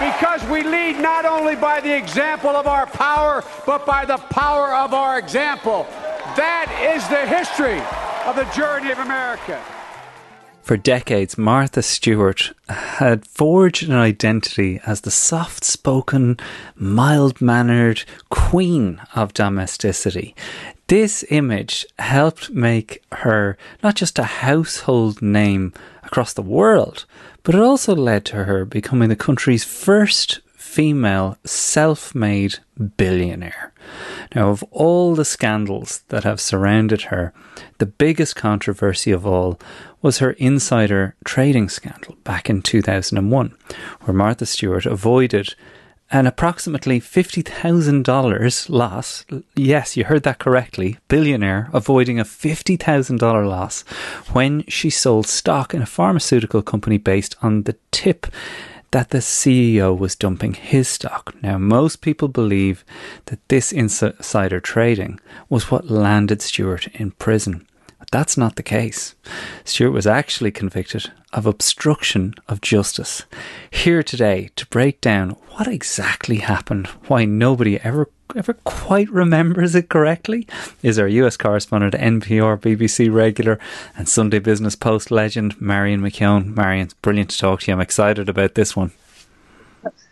Because we lead not only by the example of our power, but by the power of our example. That is the history of the journey of America. For decades, Martha Stewart had forged an identity as the soft-spoken, mild-mannered queen of domesticity. This image helped make her not just a household name across the world, but it also led to her becoming the country's first female self-made billionaire. Now, of all the scandals that have surrounded her, the biggest controversy of all was her insider trading scandal back in 2001, where Martha Stewart avoided an approximately $50,000 loss. Yes, you heard that correctly. Billionaire avoiding a $50,000 loss when she sold stock in a pharmaceutical company based on the tip that the CEO was dumping his stock. Now, most people believe that this insider trading was what landed Stewart in prison. But that's not the case. Stewart was actually convicted of obstruction of justice. Here today to break down what exactly happened, why nobody ever quite remembers it correctly, is our US correspondent, NPR, BBC regular and Sunday Business Post legend, Marion McKeone. Marion, it's brilliant to talk to you. I'm excited about this one.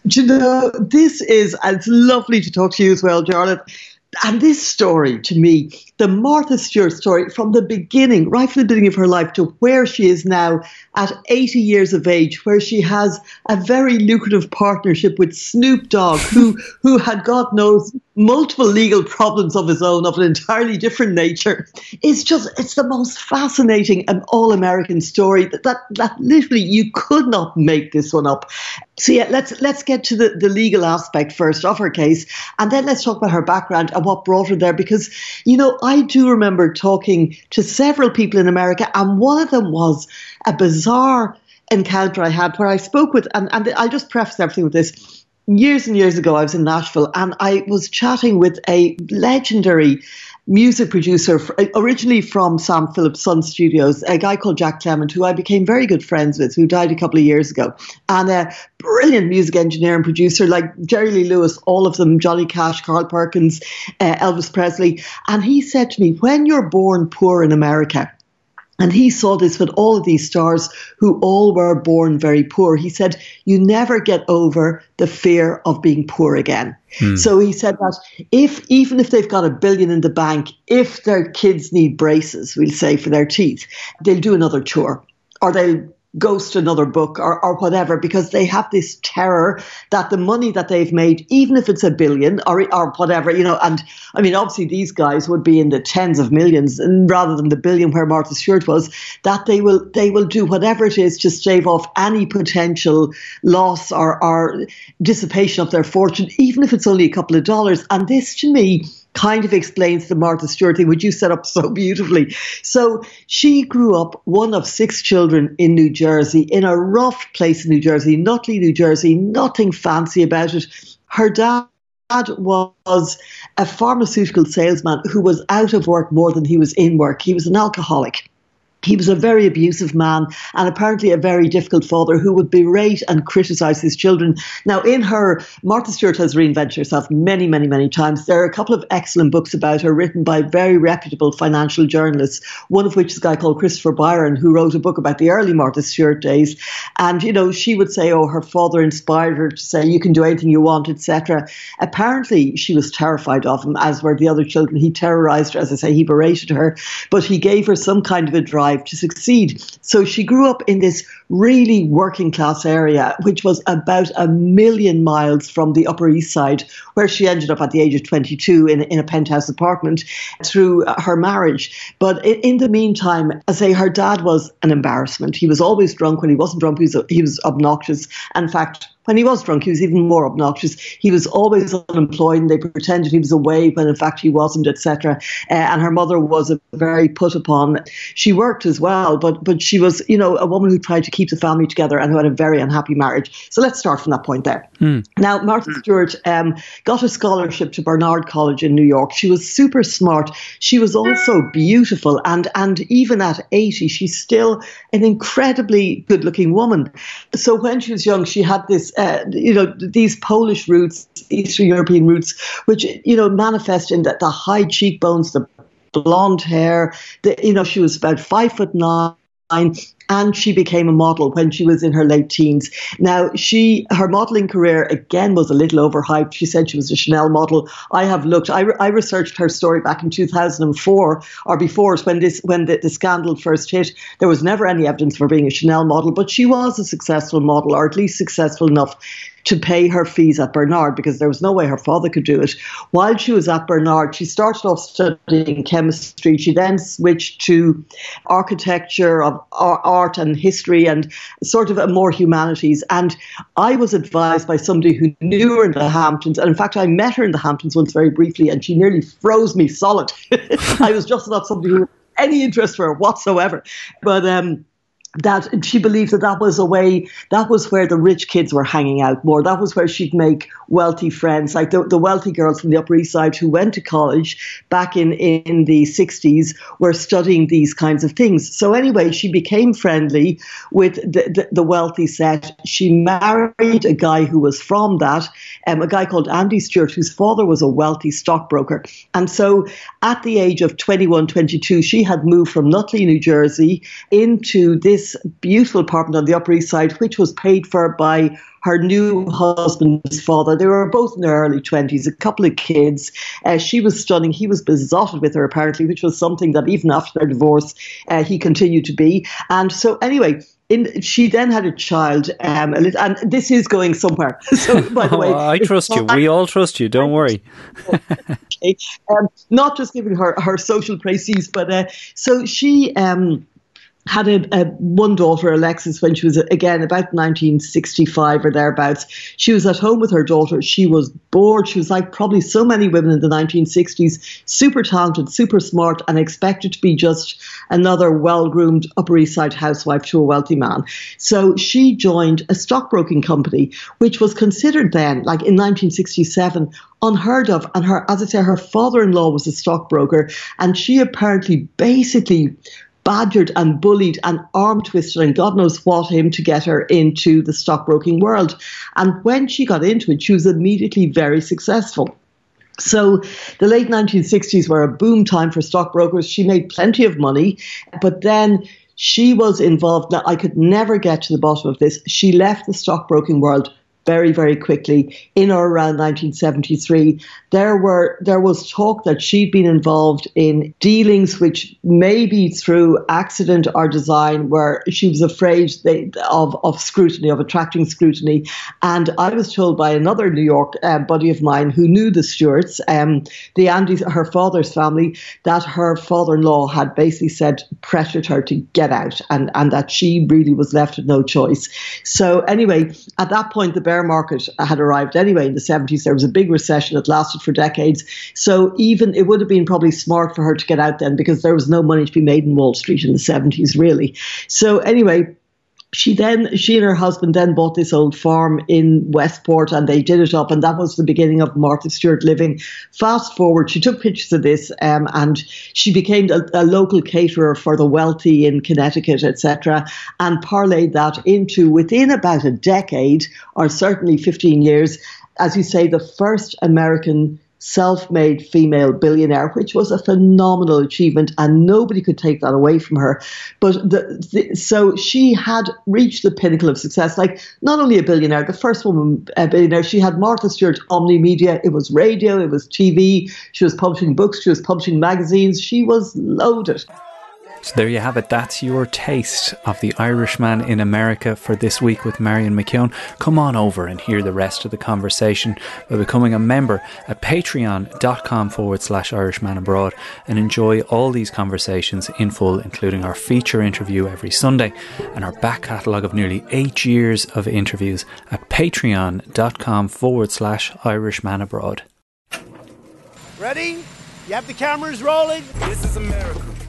Do you know, this is, and it's lovely to talk to you as well, Jarlath. And this story, to me, the Martha Stewart story, from the beginning, right from the beginning of her life to where she is now at 80 years of age, where she has a very lucrative partnership with Snoop Dogg, who had, God knows, multiple legal problems of his own, of an entirely different nature. It's the most fascinating and all-American story that literally you could not make this one up. So yeah, let's get to the legal aspect first of her case, and then let's talk about her background and what brought her there. Because, you know, I do remember talking to several people in America, and one of them was a bizarre encounter I had where I spoke with, and I'll just preface everything with this. Years and years ago, I was in Nashville, and I was chatting with a legendary music producer, originally from Sam Phillips' Sun Studios, a guy called Jack Clement, who I became very good friends with, who died a couple of years ago, and a brilliant music engineer and producer like Jerry Lee Lewis, all of them, Johnny Cash, Carl Perkins, Elvis Presley. And he said to me, when you're born poor in America, and he saw this with all of these stars who all were born very poor, he said, you never get over the fear of being poor again. So he said that even if they've got $1 billion in the bank, if their kids need braces, we'll say, for their teeth, they'll do another chore, or they'll ghost another book, or whatever, because they have this terror that the money that they've made, even if it's $1 billion or whatever, you know, and I mean, obviously these guys would be in the tens of millions and rather than $1 billion where Martha Stewart was, that they will do whatever it is to stave off any potential loss or dissipation of their fortune, even if it's only a couple of dollars. And this, to me, kind of explains the Martha Stewart thing, which you set up so beautifully. So she grew up one of 6 children in New Jersey, in a rough place in New Jersey, Nutley, New Jersey, nothing fancy about it. Her dad was a pharmaceutical salesman who was out of work more than he was in work. He was an alcoholic. He was a very abusive man and apparently a very difficult father who would berate and criticize his children. Now, in her, Martha Stewart has reinvented herself many, many, many times. There are a couple of excellent books about her written by very reputable financial journalists, one of which is a guy called Christopher Byron, who wrote a book about the early Martha Stewart days. And, you know, she would say, oh, her father inspired her to say, you can do anything you want, etc. Apparently, she was terrified of him, as were the other children. He terrorized her, as I say, he berated her, but he gave her some kind of a drive to succeed. So she grew up in this really working class area, which was about 1 million miles from the Upper East Side, where she ended up at the age of 22 in a penthouse apartment through her marriage. But in the meantime, I say her dad was an embarrassment. He was always drunk. When he wasn't drunk, he was obnoxious. In fact, when he was drunk, he was even more obnoxious. He was always unemployed and they pretended he was away when in fact he wasn't, etc. And her mother was a very put upon. She worked as well, but she was, you know, a woman who tried to keep the family together and who had a very unhappy marriage. So let's start from that point there. Now, Martha Stewart got a scholarship to Barnard College in New York. She was super smart. She was also beautiful. And even at 80, she's still an incredibly good looking woman. So when she was young, she had this these Polish roots, Eastern European roots, which, you know, manifest in the high cheekbones, the blonde hair. She was about 5'9". And she became a model when she was in her late teens. Now, her modeling career, again, was a little overhyped. She said she was a Chanel model. I researched her story back in 2004 or before, when the scandal first hit. There was never any evidence for being a Chanel model, but she was a successful model, or at least successful enough to pay her fees at Barnard, because there was no way her father could do it. While she was at Barnard, she started off studying chemistry. She then switched to architecture, of art and history, and sort of a more humanities. And I was advised by somebody who knew her in the Hamptons, and in fact I met her in the Hamptons once very briefly, and she nearly froze me solid. I was just not somebody who had any interest for her whatsoever. But that she believed that was a way, that was where the rich kids were hanging out more. That was where she'd make wealthy friends, like the wealthy girls from the Upper East Side who went to college back in the 60s were studying these kinds of things. So anyway, she became friendly with the wealthy set. She married a guy who was from that, a guy called Andy Stewart, whose father was a wealthy stockbroker. And so at the age of 21, 22, she had moved from Nutley, New Jersey, into this beautiful apartment on the Upper East Side, which was paid for by her new husband's father. They were both in their early 20s, a couple of kids. She was stunning. He was besotted with her, apparently, which was something that even after their divorce, he continued to be. And so anyway, she then had a child, and this is going somewhere. So, by the way, I trust you. We all trust you. Don't worry. Okay. Not just giving her social praises, but so she had one daughter, Alexis, when she was, again, about 1965 or thereabouts. She was at home with her daughter. She was bored. She was like probably so many women in the 1960s, super talented, super smart, and expected to be just another well-groomed Upper East Side housewife to a wealthy man. So she joined a stockbroking company, which was considered then, like in 1967, unheard of. And her, as I say, her father-in-law was a stockbroker, and she apparently basically badgered and bullied and arm twisted and God knows what him to get her into the stockbroking world. And when she got into it, she was immediately very successful. So the late 1960s were a boom time for stockbrokers. She made plenty of money, but then she was involved. Now, I could never get to the bottom of this. She left the stockbroking world very, very quickly in or around 1973. There was talk that she'd been involved in dealings which maybe through accident or design where she was afraid of scrutiny, of attracting scrutiny. And I was told by another New York buddy of mine who knew the Stewarts, the Andys, her father's family, that her father-in-law had basically said, pressured her to get out, and that she really was left with no choice. So anyway, at that point, the bear market had arrived anyway. In the 70s, there was a big recession that lasted for decades. So even it would have been probably smart for her to get out then, because there was no money to be made in Wall Street in the 70s, really. So anyway, She and her husband then bought this old farm in Westport, and they did it up, and that was the beginning of Martha Stewart living. Fast forward, she took pictures of this, and she became a local caterer for the wealthy in Connecticut, etc., and parlayed that into, within about a decade, or certainly 15 years, as you say, the first American self-made female billionaire, which was a phenomenal achievement, and nobody could take that away from her. But so she had reached the pinnacle of success, like not only a billionaire, the first woman billionaire. She had Martha Stewart Omnimedia. It was radio, it was TV, she was publishing books, she was publishing magazines, she was loaded. So there you have it. That's your taste of The Irishman in America for this week with Marion McKeone. Come on over and hear the rest of the conversation by becoming a member at patreon.com/Irishman Abroad and enjoy all these conversations in full, including our feature interview every Sunday and our back catalogue of nearly 8 years of interviews at patreon.com/Irishman Abroad. Ready? You have the cameras rolling? This is America.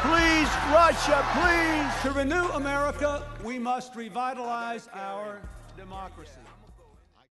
Please, Russia, please. To renew America, we must revitalize our democracy.